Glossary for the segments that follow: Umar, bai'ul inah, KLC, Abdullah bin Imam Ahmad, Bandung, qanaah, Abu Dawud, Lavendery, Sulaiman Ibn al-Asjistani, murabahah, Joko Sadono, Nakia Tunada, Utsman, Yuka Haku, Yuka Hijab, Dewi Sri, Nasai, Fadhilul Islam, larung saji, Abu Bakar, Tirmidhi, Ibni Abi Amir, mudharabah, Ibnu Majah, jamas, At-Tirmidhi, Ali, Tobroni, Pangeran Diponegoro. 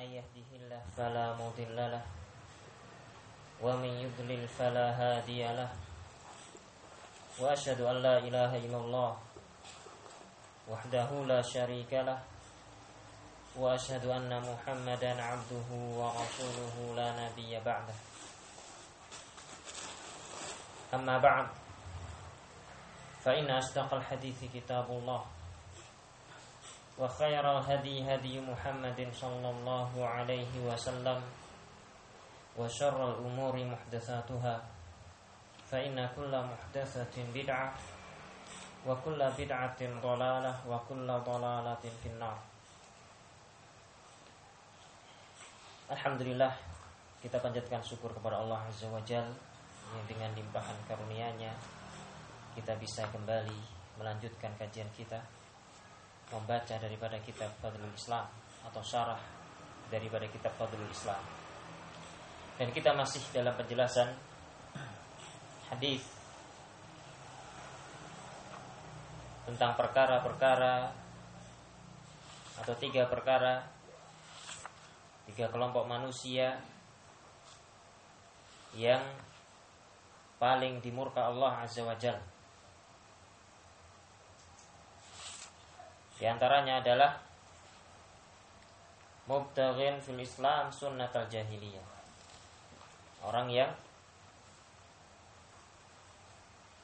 من يهده الله فلا مضل له ومن يضلل فلا هادي له وأشهد أن لا إله إلا الله وحده لا شريك له وأشهد أن محمدا عبده ورسوله لا نبي بعده أما بعد فإن أصدق الحديث كتاب الله وخير الهدي هدي محمد صلى الله عليه وسلم وشر الأمور محدثاتها فإن كل محدثة بدعة وكل بدعة ضلالة وكل ضلالة في النار. Alhamdulillah, kita panjatkan syukur kepada Allah Azza wa Jalla yang dengan limpahan karunia-Nya kita bisa kembali melanjutkan kajian kita, membaca daripada kitab Fadhilul Islam atau syarah daripada kitab Fadhilul Islam. Dan kita masih dalam penjelasan hadis tentang perkara-perkara atau tiga kelompok manusia yang paling dimurka Allah Azza wa Jalla. Di antaranya adalah mubtaghin fil Islam sunnatal jahiliyah, orang yang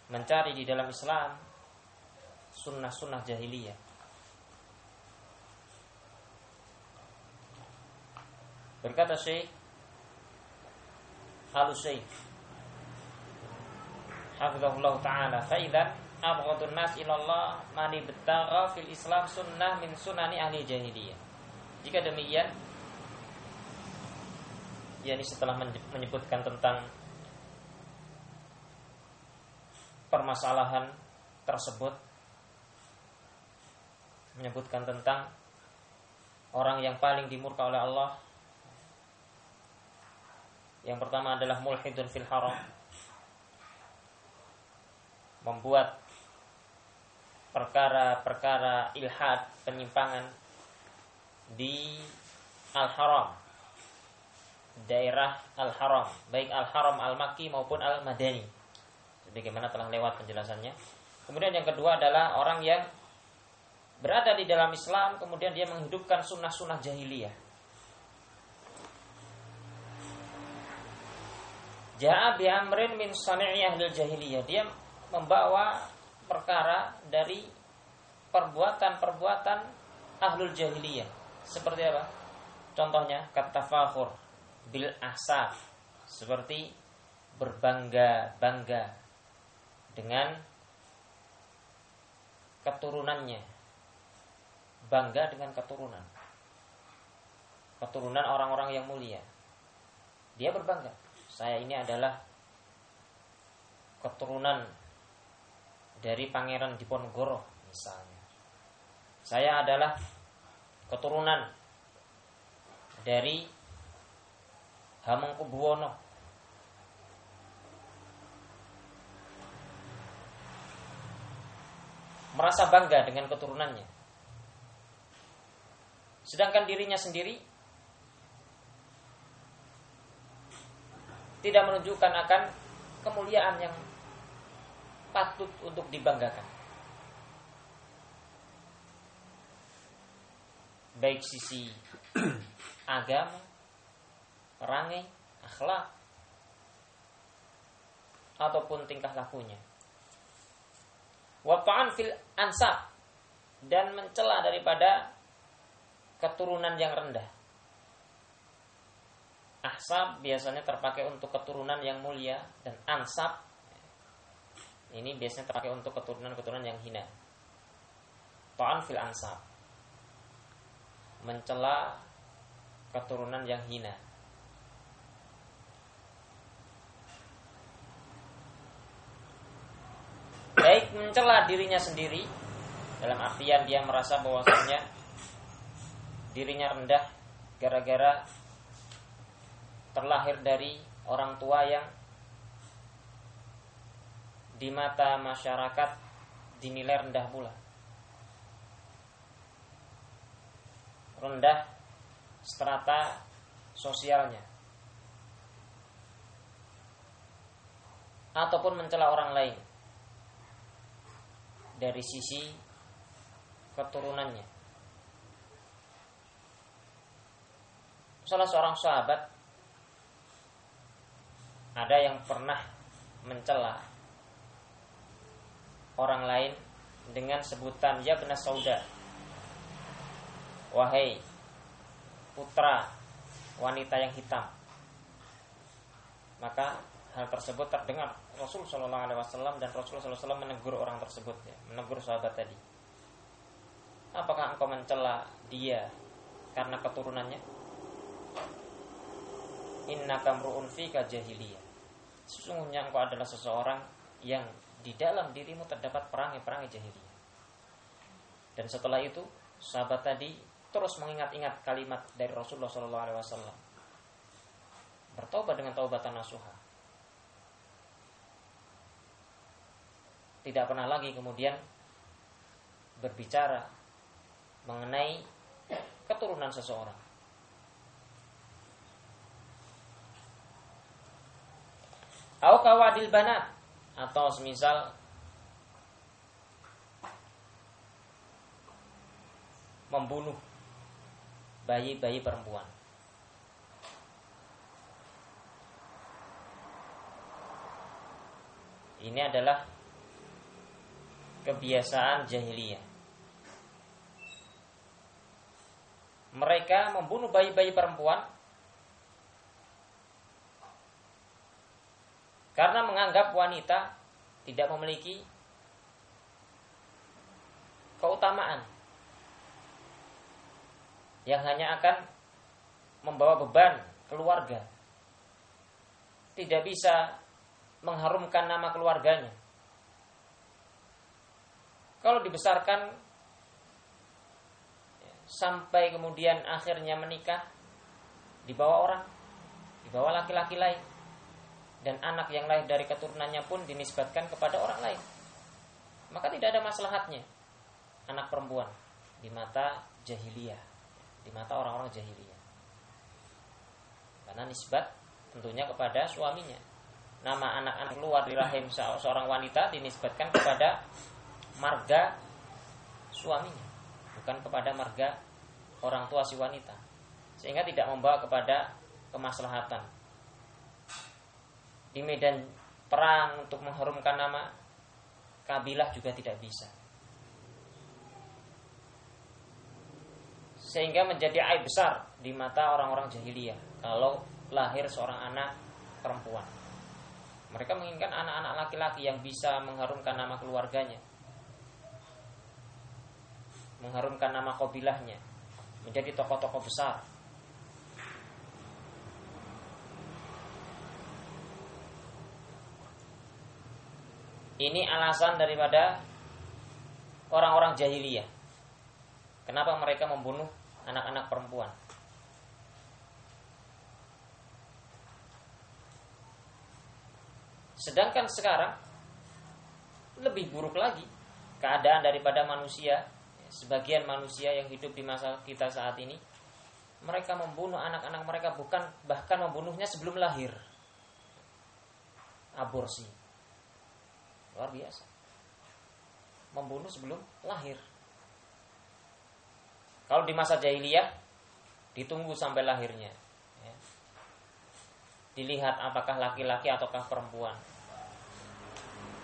mencari di dalam Islam sunnah-sunnah jahiliyah. Berkata Syekh Al-Syekh hafizahullah ta'ala, "Faidan abghadun nas ilallah man ibtagha fil Islam sunnah min sunani ahli jahiliyah." Jika demikian, yakni setelah menyebutkan tentang permasalahan tersebut, menyebutkan tentang orang yang paling dimurka oleh Allah. Yang pertama adalah mulhidun fil haram, membuat perkara-perkara ilhad, penyimpangan di al-haram, daerah al-haram, baik al-haram al-makki maupun al-madani, bagaimana telah lewat penjelasannya. Kemudian yang kedua adalah orang yang berada di dalam Islam kemudian dia menghidupkan sunnah-sunnah jahiliyah. Ja'a bi amrin min sani'i ahlil jahiliyah, dia membawa perkara dari perbuatan-perbuatan ahlul jahiliyah. Seperti apa? Contohnya katafakhur bil ahsab, seperti berbangga-bangga dengan keturunannya, bangga dengan keturunan orang-orang yang mulia. Dia berbangga, saya ini adalah keturunan dari Pangeran Diponegoro misalnya, saya adalah keturunan dari Hamengkubuwono. Merasa bangga dengan keturunannya. Sedangkan dirinya sendiri tidak menunjukkan akan kemuliaan yang patut untuk dibanggakan, baik sisi agama, perangai, akhlak, ataupun tingkah lakunya. Wapaan fil ansab, dan mencela daripada keturunan yang rendah. Ahsab biasanya terpakai untuk keturunan yang mulia, dan ansab ini biasanya terpakai untuk keturunan-keturunan yang hina. Wapaan fil ansab, mencela keturunan yang hina. Baik mencela dirinya sendiri dalam artian dia merasa bahwasanya dirinya rendah gara-gara terlahir dari orang tua yang di mata masyarakat dinilai rendah pula. Rendah strata sosialnya, ataupun mencela orang lain dari sisi keturunannya. Salah seorang sahabat ada yang pernah mencela orang lain dengan sebutan, ya benar sauda, wahai putra wanita yang hitam. Maka hal tersebut terdengar Rasul Shallallahu Alaihi Wasallam, dan Rasul Shallallahu Alaihi Wasallam menegur orang tersebut, ya, menegur sahabat tadi. Apakah engkau mencela dia karena keturunannya? Innaka mru'un fika jahiliyah. Sesungguhnya engkau adalah seseorang yang di dalam dirimu terdapat perangai-perangai jahiliyah. Dan setelah itu sahabat tadi terus mengingat-ingat kalimat dari Rasulullah SAW, bertaubat dengan taubatan nasuha. Tidak pernah lagi kemudian berbicara mengenai keturunan seseorang. Au kawadil banat, atau semisal membunuh bayi-bayi perempuan. Ini adalah kebiasaan jahiliyah. Mereka membunuh bayi-bayi perempuan karena menganggap wanita tidak memiliki keutamaan, yang hanya akan membawa beban keluarga, tidak bisa mengharumkan nama keluarganya. Kalau dibesarkan sampai kemudian akhirnya menikah, dibawa orang, dibawa laki-laki lain, dan anak yang lahir dari keturunannya pun dinisbatkan kepada orang lain, maka tidak ada maslahatnya anak perempuan di mata jahiliyah, di mata orang-orang jahiliyah, karena nisbat tentunya kepada suaminya. Nama anak-anak keluar dari rahim seorang wanita dinisbatkan kepada marga suaminya, bukan kepada marga orang tua si wanita, sehingga tidak membawa kepada kemaslahatan. Di medan perang untuk mengharumkan nama kabilah juga tidak bisa, sehingga menjadi aib besar di mata orang-orang jahiliyah kalau lahir seorang anak perempuan. Mereka menginginkan anak-anak laki-laki yang bisa mengharumkan nama keluarganya, mengharumkan nama qabilahnya, menjadi tokoh-tokoh besar. Ini alasan daripada orang-orang jahiliyah kenapa mereka membunuh anak-anak perempuan. Sedangkan sekarang lebih buruk lagi keadaan daripada manusia. Sebagian manusia yang hidup di masa kita saat ini, mereka membunuh anak-anak mereka, bukan, bahkan membunuhnya sebelum lahir. Aborsi. Luar biasa. Membunuh sebelum lahir. Kalau di masa jahiliyah ditunggu sampai lahirnya, ya, dilihat apakah laki-laki ataukah perempuan.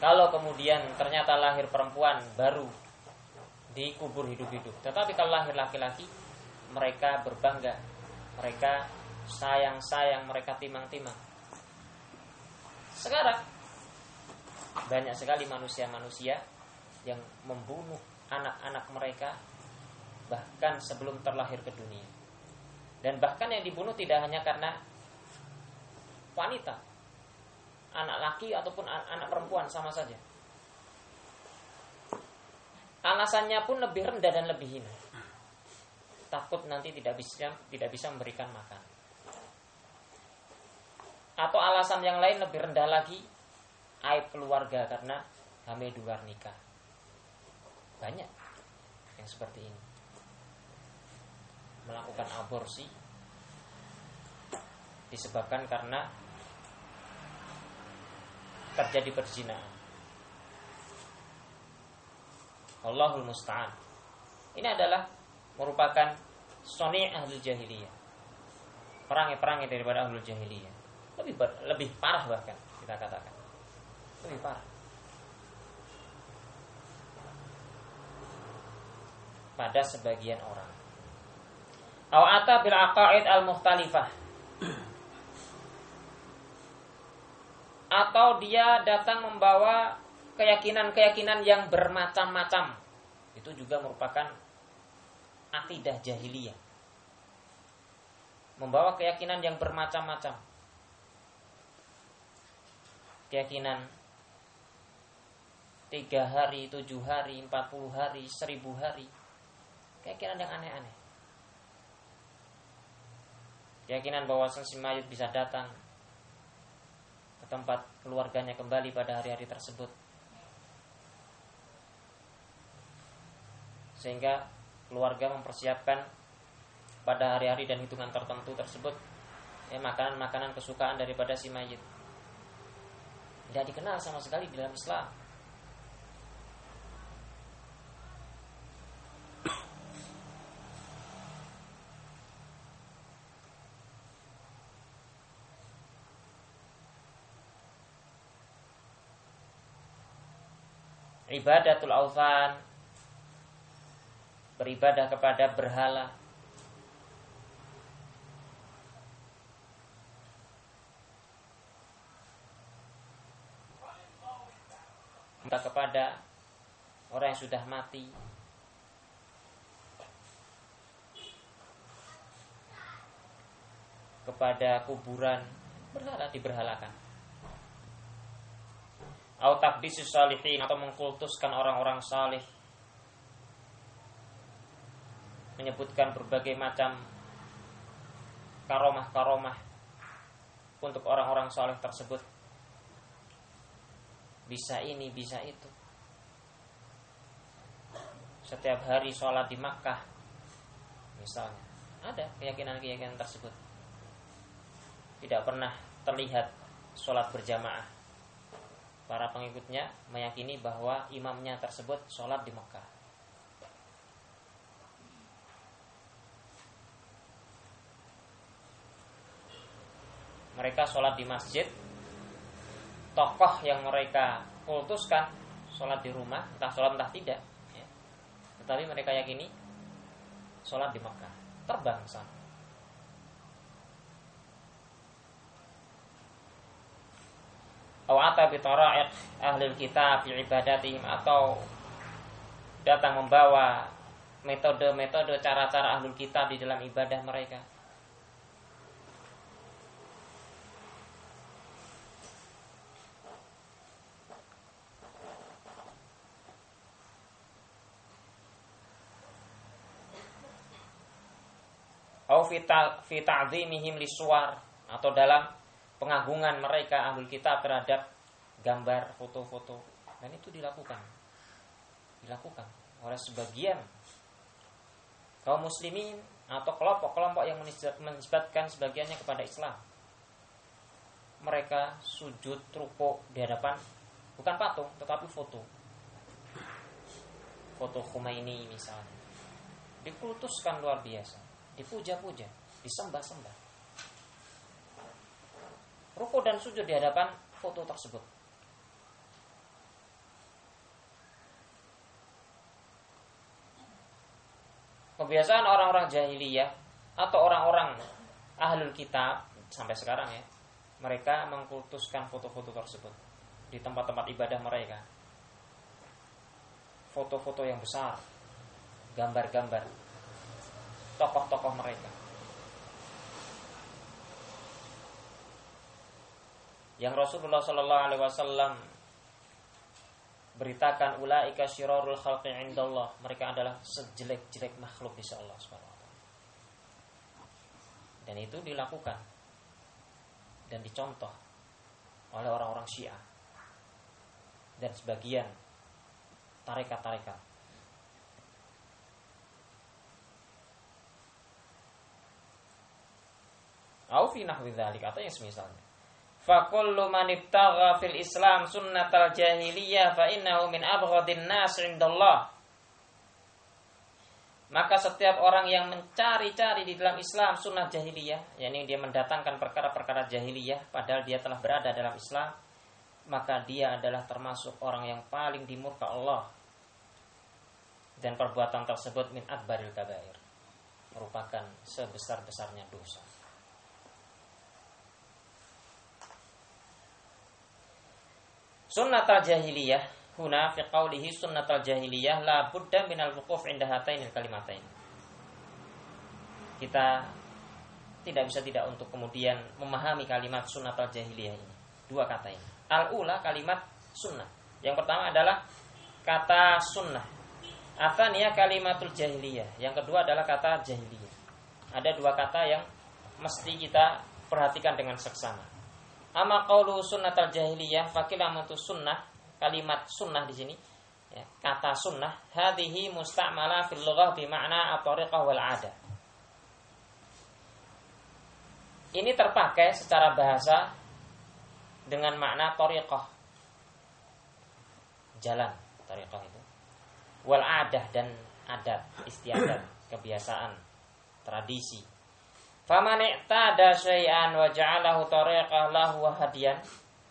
Kalau kemudian ternyata lahir perempuan, baru dikubur hidup-hidup. Tetapi kalau lahir laki-laki, mereka berbangga, mereka sayang-sayang, mereka timang-timang. Sekarang banyak sekali manusia-manusia yang membunuh anak-anak mereka bahkan sebelum terlahir ke dunia. Dan bahkan yang dibunuh tidak hanya karena wanita, anak laki ataupun anak perempuan sama saja. Alasannya pun lebih rendah dan lebih hina, takut nanti tidak bisa memberikan makan. Atau alasan yang lain lebih rendah lagi, aib keluarga karena hamil di luar nikah. Banyak yang seperti ini, melakukan aborsi disebabkan karena terjadi perzinahan. Allahul musta'an. Ini adalah merupakan soni' ahlul jahiliyah. Perang-perangnya daripada ahlul jahiliyah. Lebih parah bahkan kita katakan. Lebih parah. Pada sebagian orang. Awata bil aqaid al-mukhtalifah. Atau dia datang membawa keyakinan-keyakinan yang bermacam-macam. Itu juga merupakan akidah jahiliyah. Membawa keyakinan yang bermacam-macam. Keyakinan 3 hari, 7 hari, 40 hari, 1000 hari. Keyakinan yang aneh-aneh. Keyakinan bahwa si mayit bisa datang ke tempat keluarganya kembali pada hari-hari tersebut, sehingga keluarga mempersiapkan pada hari-hari dan hitungan tertentu tersebut makanan-makanan kesukaan daripada si mayit. Tidak dikenal sama sekali di dalam Islam. Ibadatul awthan, beribadah kepada berhala. Minta kepada orang yang sudah mati. Kepada kuburan, berhala diberhalakan. Atau takdisus salihin, atau mengkultuskan orang-orang salih, menyebutkan berbagai macam karomah-karomah untuk orang-orang salih tersebut. Bisa ini, bisa itu. Setiap hari sholat di Makkah misalnya. Ada keyakinan-keyakinan tersebut. Tidak pernah terlihat sholat berjamaah. Para pengikutnya meyakini bahwa imamnya tersebut sholat di Mekah. Mereka sholat di masjid. Tokoh yang mereka kultuskan sholat di rumah, entah sholat entah tidak ya. Tetapi mereka yakini sholat di Mekah. Terbang sana. Awata bitara'id ahlul kitab fi ibadatihim, atau datang membawa metode-metode, cara-cara ahlul kitab di dalam ibadah mereka. Au fi ta'zimihim lisuwar, atau dalam pengagungan mereka ahlul kitab terhadap gambar, foto-foto. Dan itu dilakukan oleh sebagian kaum muslimin atau kelompok-kelompok yang menisbatkan sebagiannya kepada Islam. Mereka sujud rukuk di hadapan bukan patung tetapi foto Khomeini misalnya. Dikultuskan luar biasa, dipuja-puja, disembah-sembah. Rukuk dan sujud di hadapan foto tersebut. Kebiasaan orang-orang jahiliyah atau orang-orang ahlul kitab sampai sekarang ya, mereka mengkultuskan foto-foto tersebut di tempat-tempat ibadah mereka. Foto-foto yang besar, gambar-gambar tokoh-tokoh mereka yang Rasulullah sallallahu alaihi wasallam beritakan, ulaika syirarul khalqi indallah, mereka adalah sejelek-jelek makhluk di sisi Allah Subhanahu wa taala. Dan itu dilakukan dan dicontoh oleh orang-orang Syiah dan sebagian tarekat-tarekat. Au fi nahwi dzalik atau yang semisalnya. Fa kullu man ibtagha fil Islam sunnatal jahiliyah fa innahu min abghadin nas 'indallah. Maka setiap orang yang mencari-cari di dalam Islam sunnah jahiliyah, yakni dia mendatangkan perkara-perkara jahiliyah padahal dia telah berada dalam Islam, maka dia adalah termasuk orang yang paling dimurka Allah. Dan perbuatan tersebut min akbaril kabair, merupakan sebesar-besarnya dosa. Sunnatul jahiliyah, huna fi qawlihi sunnatul jahiliyah la budda minal wuquf 'inda hatainil kalimatain. Kita tidak bisa tidak untuk kemudian memahami kalimat sunnatul jahiliyah ini. Dua kata ini. Al-ula kalimat sunnah. Yang pertama adalah kata sunnah. Atsaniyah kalimatul jahiliyah. Yang kedua adalah kata jahiliyah. Ada dua kata yang mesti kita perhatikan dengan seksama. Amma qaulu sunnatul jahiliyah fakilamatu sunnah, kalimat sunnah di sini ya, kata sunnah hadhihi musta'mala fil lughah bi ma'na at-tariqah wal 'adah. Ini terpakai secara bahasa dengan makna tariqah, jalan, tariqah itu, wal adah, dan adat, istiadat, kebiasaan, tradisi. Faman i'tada syai'an wa ja'alahu tariqah lahu wa hadiyan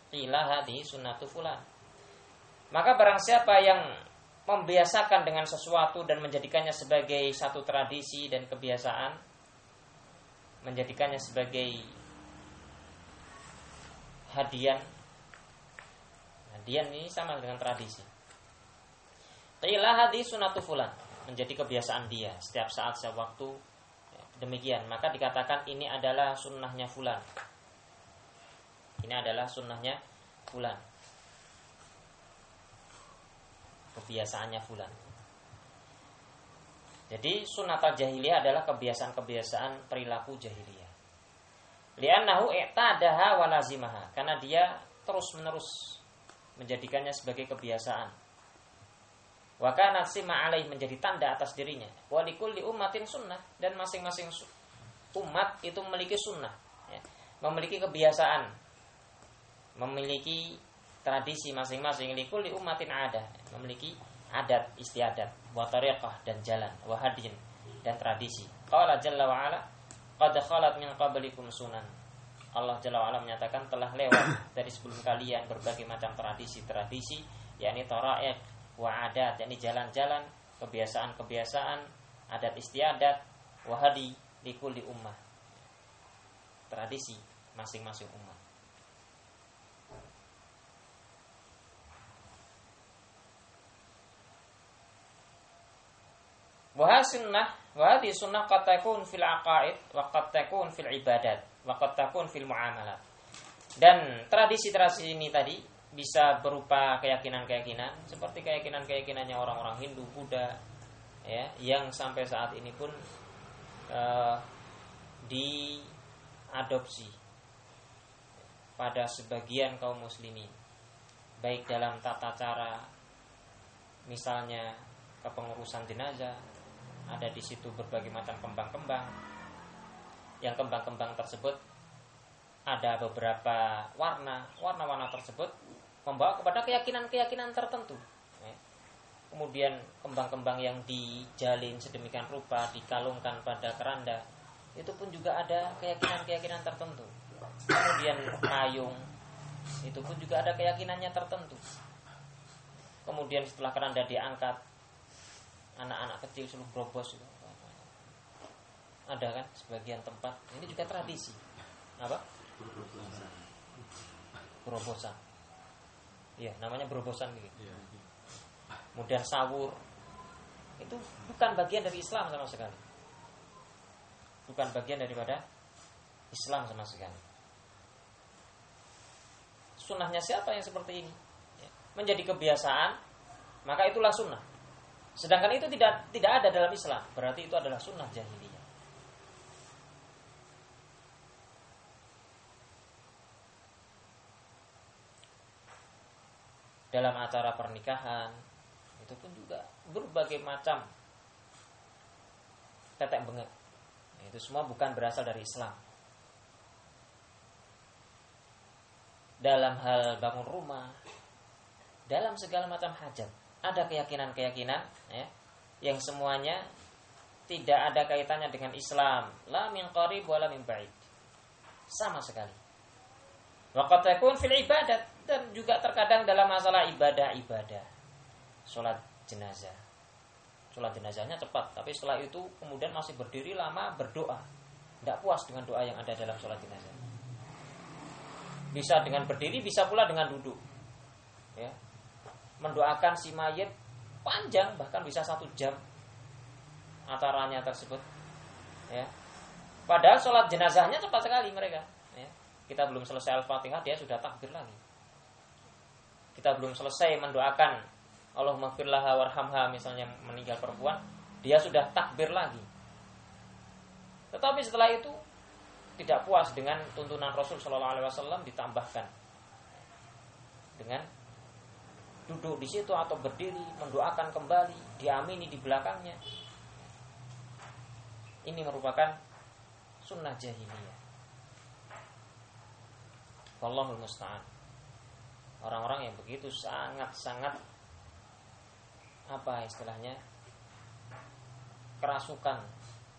qila hadhihi sunnatu fulan. Maka barang siapa yang membiasakan dengan sesuatu dan menjadikannya sebagai satu tradisi dan kebiasaan, menjadikannya sebagai hadian. Hadian ini sama dengan tradisi. Qila hadhi sunatu fulan, menjadi kebiasaan dia setiap saat, setiap waktu demikian. Maka dikatakan ini adalah sunnahnya fulan. Ini adalah sunnahnya fulan. Kebiasaannya fulan. Jadi sunnatul jahiliyah adalah kebiasaan-kebiasaan perilaku jahiliyah. Li'annahu i'tadaha wa lazimaha, karena dia terus-menerus menjadikannya sebagai kebiasaan. Wa kana sima alaih, menjadi tanda atas dirinya. Wa likulli ummatin sunnah, dan masing-masing umat itu memiliki sunnah ya, memiliki kebiasaan, memiliki tradisi masing-masing. Likulli ummatin adah, memiliki adat, istiadat, wa tariqah, dan jalan, wa hadin, dan tradisi. Qala jalla wa ala qad khalat min qablikum sunan. Allah Jalla wa'ala menyatakan telah lewat dari sebelum kalian berbagai macam tradisi-tradisi, yakni tara'ik wa adat, yakni jalan-jalan, kebiasaan-kebiasaan, adat istiadat, wa hadi likulli ummah, tradisi masing-masing umat. Wahdi sunnah qad takun fil aqaid wa qad takun fil ibadat wa qad takun fil muamalat. Dan tradisi-tradisi ini tadi bisa berupa keyakinan-keyakinan seperti keyakinan-keyakinannya orang-orang Hindu, Buddha ya, yang sampai saat ini pun diadopsi pada sebagian kaum muslimin, baik dalam tata cara misalnya kepengurusan jenazah. Ada di situ berbagai macam kembang-kembang. Yang kembang-kembang tersebut ada beberapa warna. Warna-warna tersebut membawa kepada keyakinan-keyakinan tertentu. Kemudian kembang-kembang yang dijalin sedemikian rupa, dikalungkan pada keranda, itu pun juga ada keyakinan-keyakinan tertentu. Kemudian payung, itu pun juga ada keyakinannya tertentu. Kemudian setelah keranda diangkat, anak-anak kecil suruh berobos, ada kan sebagian tempat. Ini juga tradisi. Apa? Berobosan. Iya, namanya berobosan gitu. Kemudian sahur, itu bukan bagian dari Islam sama sekali. Bukan bagian daripada Islam sama sekali. Sunnahnya siapa yang seperti ini? Menjadi kebiasaan, maka itulah sunnah. Sedangkan itu tidak ada dalam Islam, berarti itu adalah sunnah jahiliyah. Dalam acara pernikahan, itu pun juga berbagai macam tetek bengek. Itu semua bukan berasal dari Islam. dalam hal bangun rumah, dalam segala macam hajat. Ada keyakinan-keyakinan ya, yang semuanya tidak ada kaitannya dengan Islam. La min qarib wa la min ba'id. Sama sekali. Wa qad takun fil ibadat, dan juga terkadang dalam masalah ibadah-ibadah. Salat jenazah. Salat jenazahnya cepat, tapi setelah itu kemudian masih berdiri lama berdoa. Tidak puas dengan doa yang ada dalam salat jenazah. Bisa dengan berdiri, bisa pula dengan duduk. Ya. Mendoakan si mayit panjang, bahkan bisa 1 jam acaranya tersebut. Ya. Padahal sholat jenazahnya cepat sekali mereka. Ya. Kita belum selesai Al-Fatihah, dia sudah takbir lagi. Kita belum selesai mendoakan Allahumma ighfir laha warhamha, misalnya meninggal perempuan, dia sudah takbir lagi. Tetapi setelah itu tidak puas dengan tuntunan Rasul sallallahu alaihi wasallam, ditambahkan dengan duduk di situ atau berdiri mendoakan kembali, diamini di belakangnya. Ini merupakan sunnah jahiliyah. Wallahul musta'an. Orang-orang yang begitu sangat-sangat apa istilahnya? Kerasukan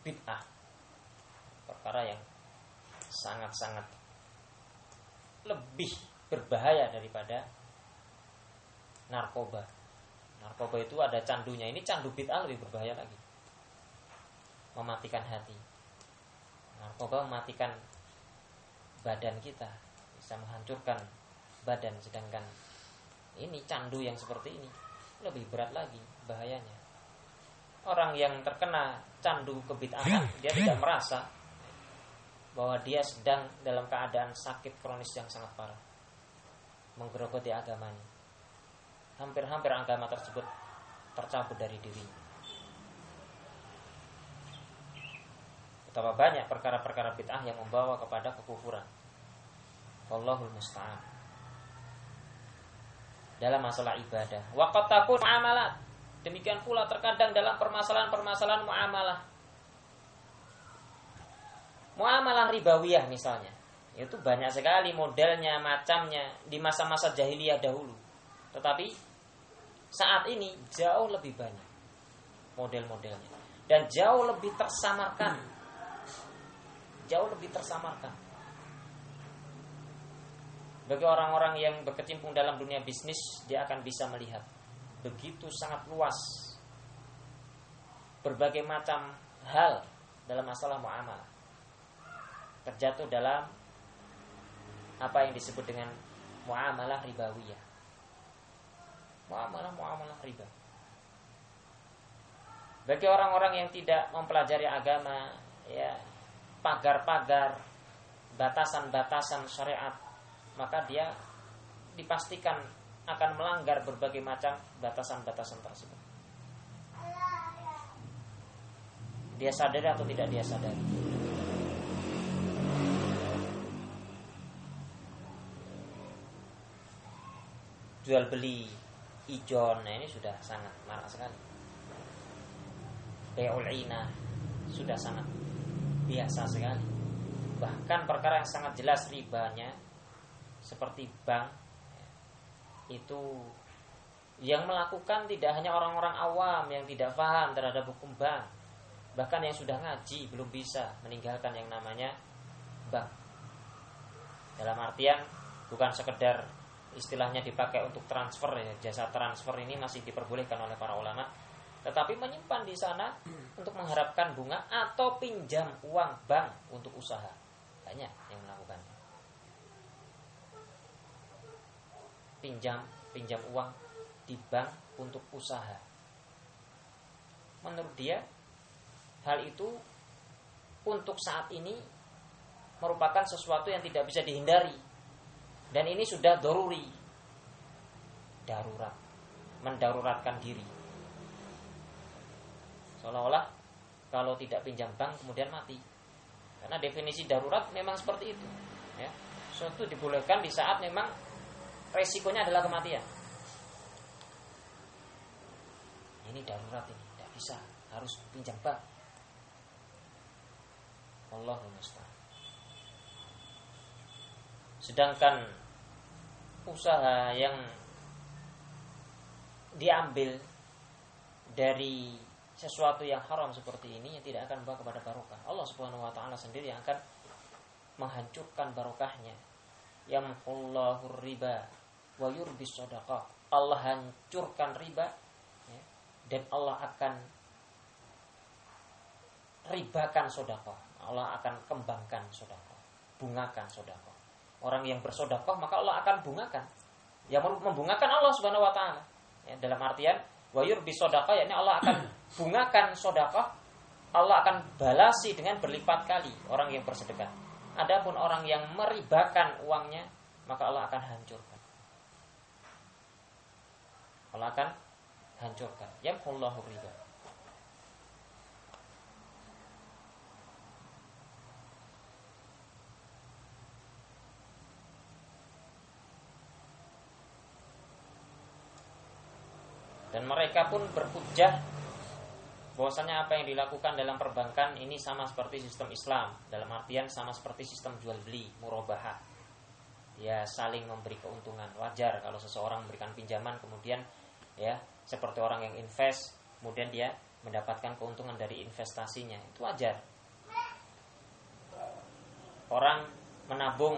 bid'ah. Perkara yang sangat-sangat lebih berbahaya daripada narkoba. Narkoba itu ada candunya. Ini candu bid'ah lebih berbahaya lagi. Mematikan hati. Narkoba mematikan badan kita, bisa menghancurkan badan. Sedangkan ini candu yang seperti ini lebih berat lagi bahayanya. Orang yang terkena candu kebid'ahan, dia tidak merasa bahwa dia sedang dalam keadaan sakit kronis yang sangat parah, menggerogoti agamanya. Hampir-hampir agama tersebut tercabut dari dirinya. Betapa banyak perkara-perkara bid'ah yang membawa kepada kekufuran. Wallahul musta'an. Dalam masalah ibadah, wa qad takun muamalat. Demikian pula terkadang dalam permasalahan-permasalahan muamalah. Muamalah ribawiyah misalnya, itu banyak sekali modelnya, macamnya di masa-masa jahiliyah dahulu. Tetapi saat ini jauh lebih banyak model-modelnya, dan jauh lebih tersamarkan. Jauh lebih tersamarkan. Bagi orang-orang yang berkecimpung dalam dunia bisnis, dia akan bisa melihat begitu sangat luas berbagai macam hal dalam masalah muamalah. Terjatuh dalam apa yang disebut dengan muamalah ribawiyah. Muamalah riba. Bagi orang-orang yang tidak mempelajari agama, ya, pagar-pagar, batasan-batasan syariat, maka dia dipastikan akan melanggar berbagai macam batasan-batasan tersebut. Dia sadari atau tidak dia sadari. Jual beli ijon, nah ini sudah sangat marak sekali. Bai'ul inah sudah sangat biasa sekali. Bahkan perkara yang sangat jelas ribanya seperti bank, itu yang melakukan tidak hanya orang-orang awam yang tidak paham terhadap hukum bank. Bahkan yang sudah ngaji belum bisa meninggalkan yang namanya bank. Dalam artian bukan sekedar istilahnya dipakai untuk transfer ya. Jasa transfer ini masih diperbolehkan oleh para ulama, tetapi menyimpan di sana untuk mengharapkan bunga atau pinjam uang bank untuk usaha. Banyak yang melakukan pinjam uang di bank untuk usaha. Menurut dia hal itu untuk saat ini merupakan sesuatu yang tidak bisa dihindari. Dan ini sudah darurat, mendaruratkan diri. Seolah-olah kalau tidak pinjam bank kemudian mati. Karena definisi darurat memang seperti itu. Ya. Suatu dibolehkan di saat memang resikonya adalah kematian. Ini darurat ini, tidak bisa, harus pinjam bank. Allahumma astagfirullah. Sedangkan usaha yang diambil dari sesuatu yang haram seperti ini tidak akan membawa kepada barokah. Allah Subhanahu wa taala sendiri yang akan menghancurkan barokahnya. Yamhullahu riba wa yurbis shadaqah. Allah hancurkan riba ya, dan Allah akan ribakan sedekah. Allah akan kembangkan sedekah, bungakan sedekah. Orang yang bersedekah maka Allah akan bungakan. Yang membungakan Allah Subhanahu wa taala. Ya, dalam artian wa yurbis shadaqah yakni Allah akan bungakan sedekah, Allah akan balasi dengan berlipat kali orang yang bersedekah. Adapun orang yang meribakan uangnya, maka Allah akan hancurkan. Allah akan hancurkan. Yamhullahu riba. Dan mereka pun berhujjah bahwasanya apa yang dilakukan dalam perbankan ini sama seperti sistem Islam, dalam artian sama seperti sistem jual beli murabahah. Ya, saling memberi keuntungan. Wajar kalau seseorang memberikan pinjaman kemudian ya seperti orang yang invest, kemudian dia mendapatkan keuntungan dari investasinya. Itu wajar. Orang menabung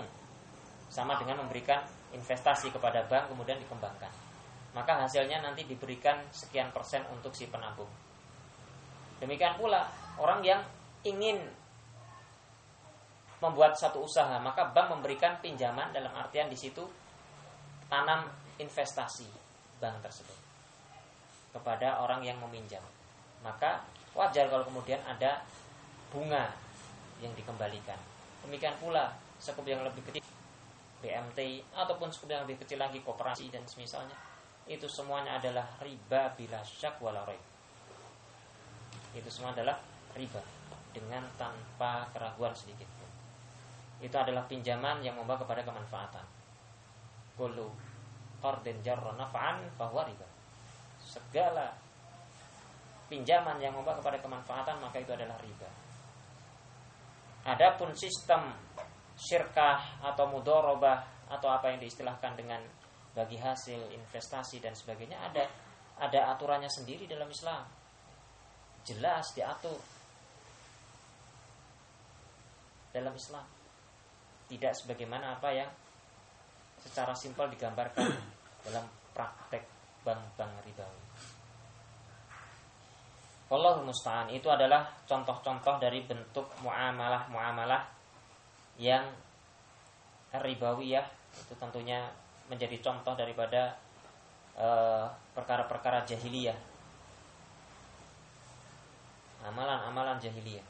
sama dengan memberikan investasi kepada bank kemudian dikembangkan. Maka hasilnya nanti diberikan sekian persen untuk si penabung. Demikian pula orang yang ingin membuat satu usaha, maka bank memberikan pinjaman dalam artian di situ tanam investasi bank tersebut kepada orang yang meminjam. Maka wajar kalau kemudian ada bunga yang dikembalikan. Demikian pula sekup yang lebih kecil BMT ataupun sekup yang lebih kecil lagi koperasi dan semisalnya. Itu semuanya adalah riba bila syak wala raib. Itu semua adalah riba dengan tanpa keraguan sedikit pun. Itu adalah pinjaman yang membawa kepada kemanfaatan. Kullu qardin jarra naf'an fa huwa riba. Segala pinjaman yang membawa kepada kemanfaatan maka itu adalah riba. Adapun sistem syirkah atau mudharabah atau apa yang diistilahkan dengan bagi hasil investasi dan sebagainya ada aturannya sendiri dalam Islam. Jelas diatur dalam Islam. Tidak sebagaimana apa yang secara simpel digambarkan dalam praktek bank-bank ribawi. Wallahul musta'an. Itu adalah contoh-contoh dari bentuk muamalah-muamalah yang ribawiyah. Itu tentunya menjadi contoh daripada perkara-perkara jahiliyah, amalan-amalan jahiliyah.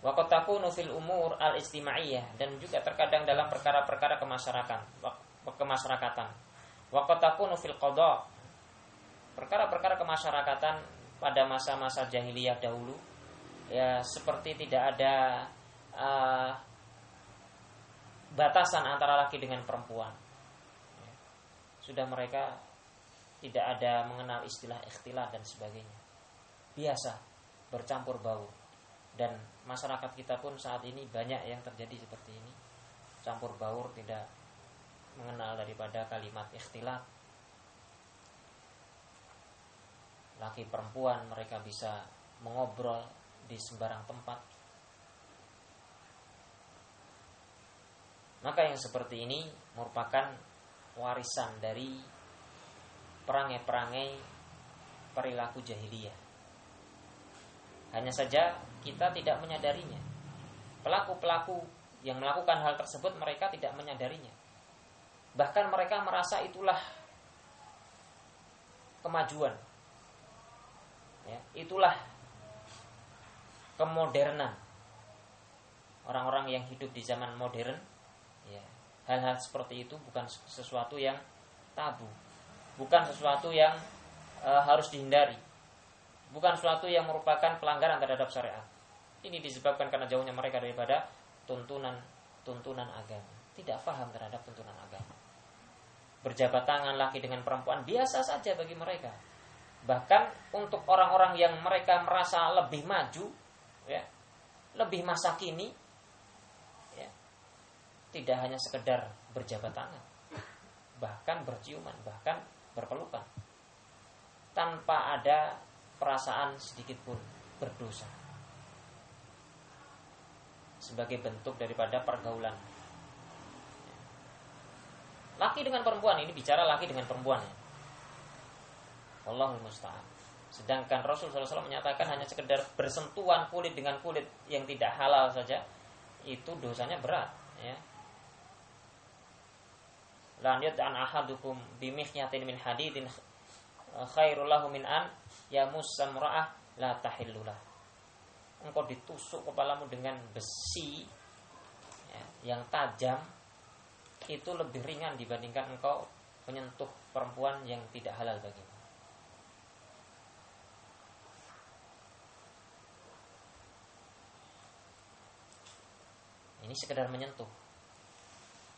Wa qad takunu fil umur al-ijtimaiyah, dan juga terkadang dalam perkara-perkara kemasyarakatan. Wa qad takunu fil qada, perkara-perkara kemasyarakatan pada masa-masa jahiliyah dahulu ya seperti tidak ada batasan antara laki dengan perempuan. Sudah mereka tidak ada mengenal istilah ikhtilat dan sebagainya. Biasa bercampur baur. Dan masyarakat kita pun saat ini banyak yang terjadi seperti ini. Campur baur tidak mengenal daripada kalimat ikhtilat. Laki perempuan mereka bisa mengobrol di sembarang tempat. Maka yang seperti ini merupakan warisan dari perangai-perangai perilaku jahiliyah. Hanya saja kita tidak menyadarinya. Pelaku-pelaku yang melakukan hal tersebut mereka tidak menyadarinya. Bahkan mereka merasa itulah kemajuan. Ya, itulah kemodernan. Orang-orang yang hidup di zaman modern, ya, hal-hal seperti itu bukan sesuatu yang tabu, bukan sesuatu yang harus dihindari, bukan sesuatu yang merupakan pelanggaran terhadap syariat. Ini disebabkan karena jauhnya mereka daripada tuntunan agama, tidak paham terhadap tuntunan agama. Berjabat tangan laki dengan perempuan biasa saja bagi mereka. Bahkan untuk orang-orang yang mereka merasa lebih maju ya, lebih masa kini, tidak hanya sekedar berjabat tangan, bahkan berciuman, bahkan berpelukan, tanpa ada perasaan sedikit pun berdosa, sebagai bentuk daripada pergaulan laki dengan perempuan. Ini bicara laki dengan perempuan ya. Wallahul musta'an. Sedangkan Rasul SAW menyatakan hanya sekedar bersentuhan kulit dengan kulit yang tidak halal saja itu dosanya berat ya. La yad'an ahadukum bimikhyatin min hadidin khairul lahu min an yamussa imra'ah la tahillulah. Engkau ditusuk kepalamu dengan besi ya, yang tajam, itu lebih ringan dibandingkan engkau menyentuh perempuan yang tidak halal bagimu. Ini sekedar menyentuh.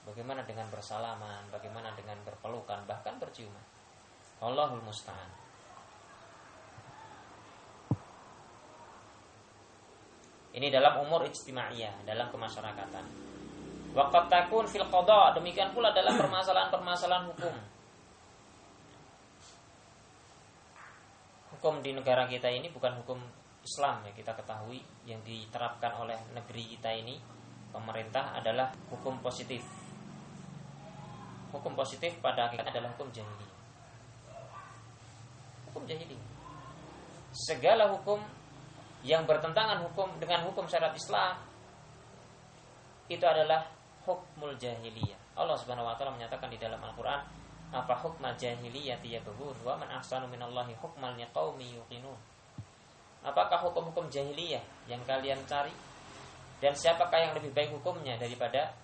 Bagaimana dengan bersalaman, bagaimana dengan berpelukan, bahkan berciuman. Allahul musta'an. Ini dalam umur ijtimaiyah, dalam kemasyarakatan. Waqad takun fil qada, demikian pula dalam permasalahan-permasalahan hukum. Hukum di negara kita ini bukan hukum Islam yang kita ketahui, yang diterapkan oleh negeri kita ini, pemerintah, adalah hukum positif. Hukum positif pada hakikatnya adalah hukum jahili. Hukum jahili. Segala hukum yang bertentangan dengan hukum syariat Islam itu adalah hukmul jahiliyah. Allah Subhanahu wa taala menyatakan di dalam Al-Qur'an, "Apa hukmul jahiliyah yabghun wa man ahsanu minallahi hukman liqaumin yuqinun." Apakah hukum-hukum jahiliyah yang kalian cari? Dan siapakah yang lebih baik hukumnya daripada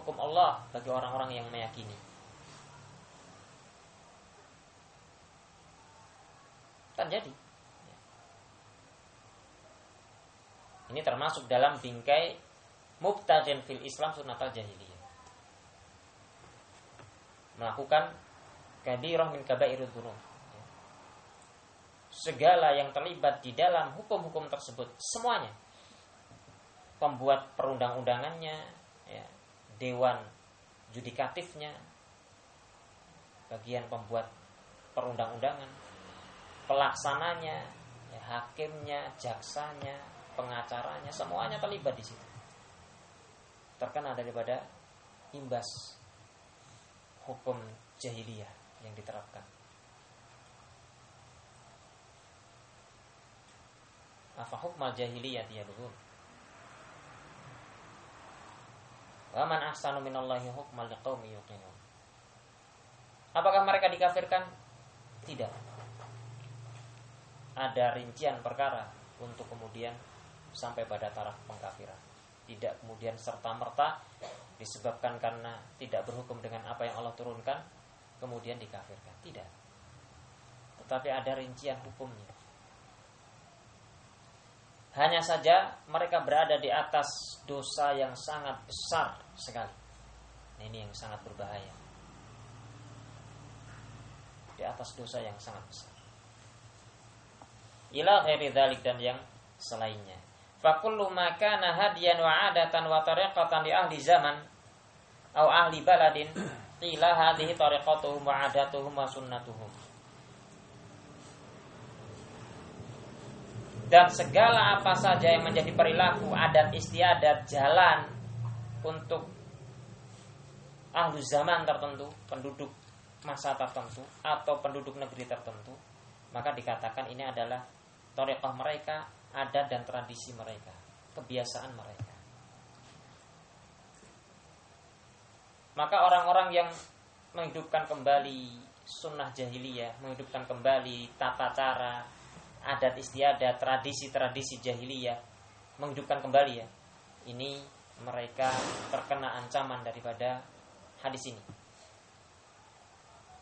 hukum Allah bagi orang-orang yang meyakini? Kan jadi ini termasuk dalam bingkai mubtadin fil Islam sunnatul jahiliyah, melakukan kadirah min kabairud dzunub. Segala yang terlibat di dalam hukum-hukum tersebut semuanya, pembuat perundang-undangannya ya, dewan judikatifnya, bagian pembuat perundang-undangan, pelaksananya ya, hakimnya, jaksanya, pengacaranya, semuanya terlibat di situ. Terkena daripada imbas hukum jahiliyah yang diterapkan. Afa hukmal jahiliyah yabghun. Wa man ahsanu minallahi hukman liqaumin yuqinun. Apakah mereka dikafirkan? Tidak. Ada rincian perkara untuk kemudian sampai pada taraf pengkafiran. Tidak kemudian serta-merta disebabkan karena tidak berhukum dengan apa yang Allah turunkan kemudian dikafirkan, tidak. Tetapi ada rincian hukumnya. Hanya saja mereka berada di atas dosa yang sangat besar sekali. Nah, ini yang sangat berbahaya. Di atas dosa yang sangat besar. Ila ghairi dzalik, dan yang selainnya. Fakullu ma kana hadiyan wa 'adatan wa tariqatan li ahli zaman aw ahli baladin qila hadhihi tariqatuhum wa 'adatuhum wa sunnatuhum. Dan segala apa saja yang menjadi perilaku, adat istiadat, jalan untuk ahli zaman tertentu, penduduk masa tertentu atau penduduk negeri tertentu, maka dikatakan ini adalah tariqah mereka, adat dan tradisi mereka, kebiasaan mereka. Maka orang-orang yang menghidupkan kembali sunnah jahiliyah, menghidupkan kembali tata cara, adat istiadat, tradisi-tradisi jahiliyah, menghidupkan kembali ya, ini mereka terkena ancaman daripada hadis ini.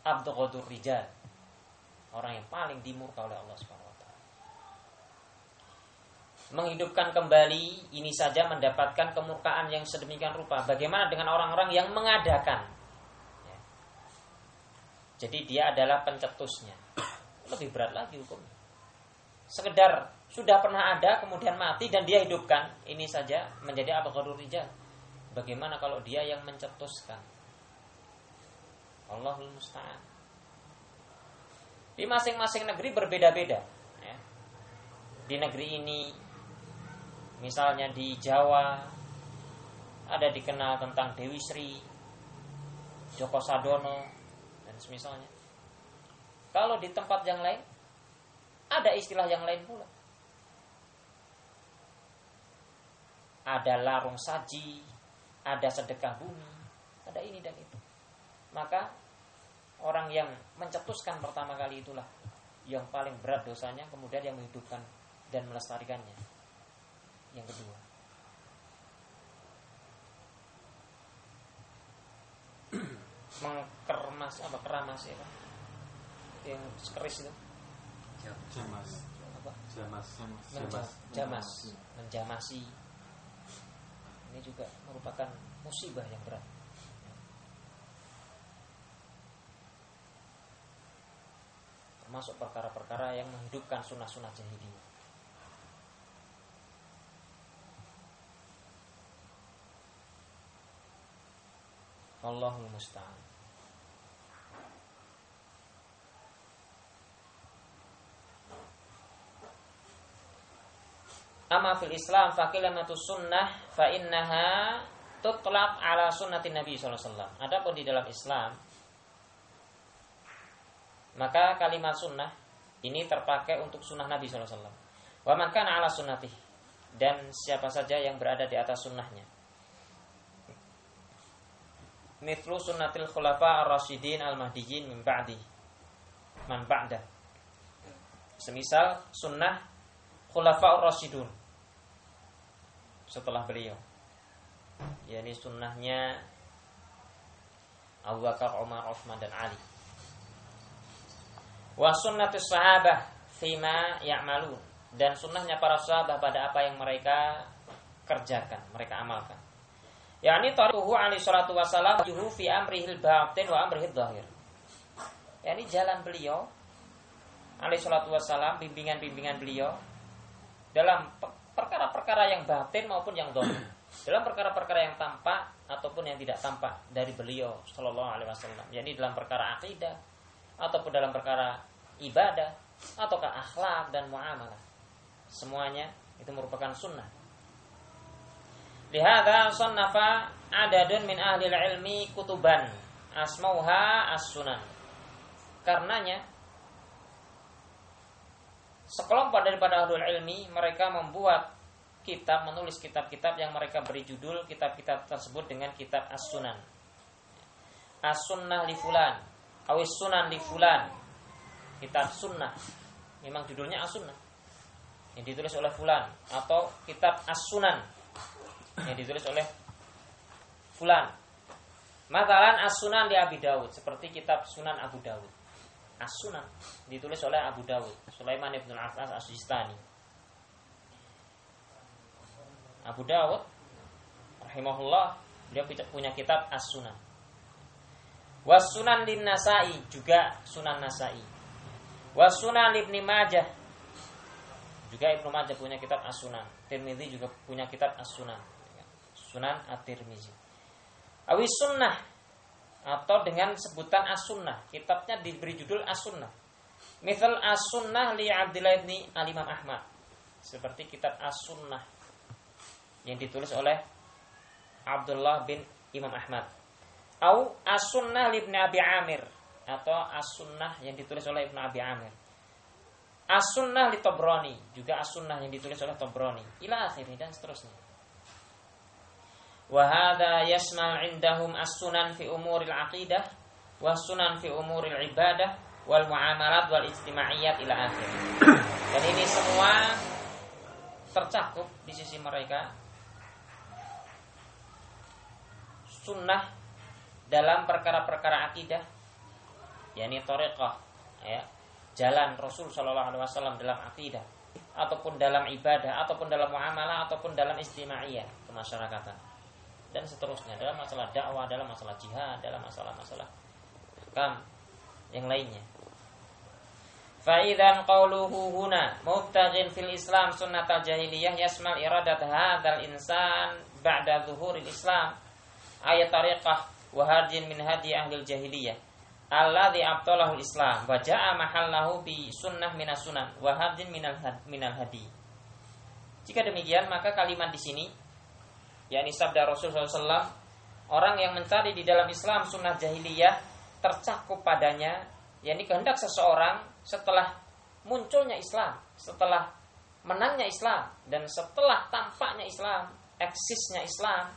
Abdu ghadur rijal, orang yang paling dimurka oleh Allah Subhanahu. Menghidupkan kembali ini saja mendapatkan kemurkaan yang sedemikian rupa. Bagaimana dengan orang-orang yang mengadakan ya. Jadi dia adalah pencetusnya. Lebih berat lagi hukumnya. Sekedar sudah pernah ada kemudian mati dan dia hidupkan, ini saja menjadi abghadul rijal, Bagaimana kalau dia yang mencetuskan? Allahul musta'an. Di masing-masing negeri berbeda-beda. Di negeri ini, misalnya di Jawa, ada dikenal tentang Dewi Sri, Joko Sadono, dan semisalnya. Kalau di tempat yang lain, ada istilah yang lain pula. Ada larung saji, ada sedekah bumi, ada ini dan itu. Maka orang yang mencetuskan pertama kali itulah yang paling berat dosanya, kemudian yang menghidupkan dan melestarikannya yang kedua. Mengkermas apa keramas ya, Pak? Yang keris itu. Jamas. Apa? Jamas. Jamas. Menjamasi. Ini juga merupakan musibah yang berat. Termasuk perkara-perkara yang menghidupkan sunnah-sunnah jahiliyah. Allahul musta'an. Amma fil Islam faqilamatu sunnah fa innaha tutlaq ala sunnati Nabi sallallahu alaihi wasallam. Adapun di dalam Islam, maka kalimat sunnah ini terpakai untuk sunnah Nabi sallallahu alaihi wasallam. Wa man kana ala sunnatihi, dan siapa saja yang berada di atas sunnahnya. Mithlu sunnatil khulafa ar-rasyidin al-mahdiyyin min ba'di man ba'da. Semisal sunnah khulafa ar-rasyidun setelah beliau, yakni sunnahnya Abu Bakar, Umar, Utsman dan Ali. Wa sunnatus sahabah fima ya'malun, dan sunnahnya para sahabah pada apa yang mereka kerjakan, mereka amalkan. Yakni tariquhu alaihi salatu wasallam yuhu fi amrihil batin wa amrihil zahir. Yakni jalan beliau alaihi salatu wasallam, bimbingan-bimbingan beliau dalam perkara-perkara yang batin maupun yang zahir, dalam perkara-perkara yang tampak ataupun yang tidak tampak dari beliau sallallahu alaihi wasallam, yakni dalam perkara akidah ataupun dalam perkara ibadah ataukah akhlak dan muamalah, semuanya itu merupakan sunnah. Lihada sannafa adadun min ahli ilmi kutuban asmauha as-sunan. Karenanya sekelompok daripada ahlul ilmi, mereka membuat kitab, menulis kitab-kitab yang mereka beri judul kitab-kitab tersebut dengan kitab as-sunan. As-sunnah li fulan, awis sunan li fulan. Kitab sunnah, memang judulnya as-sunnah, yang ditulis oleh fulan, atau kitab as-sunan, yang ditulis oleh fulan. Matalan as-sunan li Abi Dawud, seperti kitab Sunan Abu Dawud. As-Sunan ditulis oleh Abu Dawud, Sulaiman Ibn al-Asjistani. Abu Dawud rahimahullah, beliau punya kitab As-Sunan. Was-Sunan lin Nasai, juga Sunan Nasai. Was-Sunan Ibni Majah, juga Ibnu Majah punya kitab As-Sunan. Tirmidhi juga punya kitab As-Sunan. Sunan At-Tirmidhi. Awi sunnah, atau dengan sebutan as-sunnah, kitabnya diberi judul as-sunnah. Misal as-sunnah li Abdullah bin Imam Ahmad, seperti kitab as-sunnah yang ditulis oleh Abdullah bin Imam Ahmad. Atau as-sunnah li Ibni Abi Amir, atau as-sunnah yang ditulis oleh Ibnu Abi Amir. As-sunnah li Tobroni, juga as-sunnah yang ditulis oleh Tobroni. Ila akhirnya dan seterusnya. Wa hadza yasma' 'indahum as-sunan fi umuril aqidah wa sunan fi umuril ibadah wal muamalat wal ijtimaiyat ila akhir. Dan ini semua tercakup di sisi mereka sunnah dalam perkara-perkara akidah, yakni thariqah ya, jalan Rasul sallallahu alaihi wasallam dalam akidah, ataupun dalam ibadah, ataupun dalam muamalah, ataupun dalam ijtimaiyah, kemasyarakatan, dan seterusnya, dalam masalah dakwah, dalam masalah jihad, dalam masalah-masalah hukam yang lainnya. Fa idzan qauluhu huna mubtaghin fil Islam sunnatal jahiliyah yasmal iradat hadzal insan ba'da zuhuril Islam ayat tariqah wa hadin min hadi ahlil jahiliyah alladzi abtalahul islam wa jaa mahallahu bi sunnah minas sunan wa hadin minal hadi. Jika demikian, maka kalimat di sini yakni sabda Rasulullah SAW, orang yang mencari di dalam Islam sunnah jahiliyah tercakup padanya, yakni kehendak seseorang setelah munculnya Islam, setelah menangnya Islam, dan setelah tampaknya Islam, eksisnya Islam,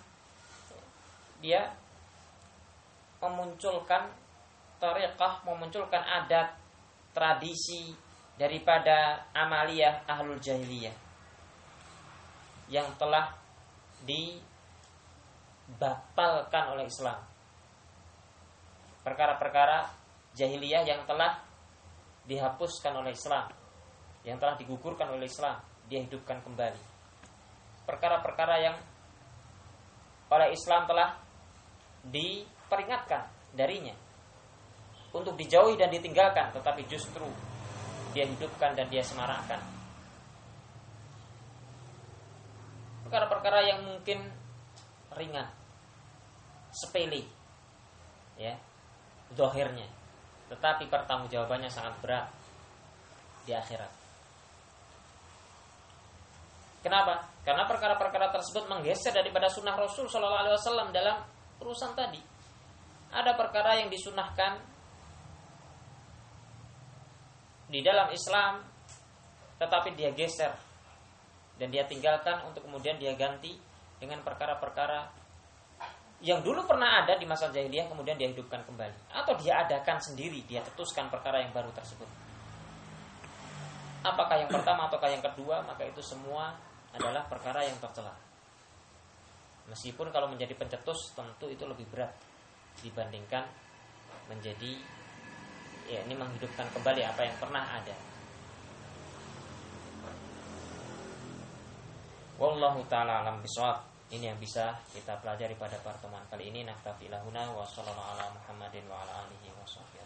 dia memunculkan tariqah, memunculkan adat, tradisi daripada amaliyah ahlul jahiliyah yang telah dibatalkan oleh Islam. Perkara-perkara jahiliyah yang telah dihapuskan oleh Islam, yang telah digugurkan oleh Islam, dia hidupkan kembali. Perkara-perkara yang oleh Islam telah diperingatkan darinya untuk dijauhi dan ditinggalkan, tetapi justru dia hidupkan dan dia semarakkan. Perkara-perkara yang mungkin ringan, sepele, ya, zahirnya, tetapi pertanggungjawabannya sangat berat di akhirat. Kenapa? Karena perkara-perkara tersebut menggeser daripada sunnah Rasul SAW dalam urusan tadi. Ada perkara yang disunahkan di dalam Islam, tetapi dia geser dan dia tinggalkan untuk kemudian dia ganti dengan perkara-perkara yang dulu pernah ada di masa jahiliyah, kemudian dia hidupkan kembali, atau dia adakan sendiri, dia cetuskan perkara yang baru tersebut. Apakah yang pertama ataukah yang kedua, maka itu semua adalah perkara yang tercela. Meskipun kalau menjadi pencetus tentu itu lebih berat dibandingkan menjadi, ya, ini menghidupkan kembali apa yang pernah ada. Wallahu ta'ala alam bisawab. Ini yang bisa kita pelajari pada pertemuan kali ini. Naktafi lahuna wa sallallahu ala Muhammadin wa ala alihi wa sahbihi.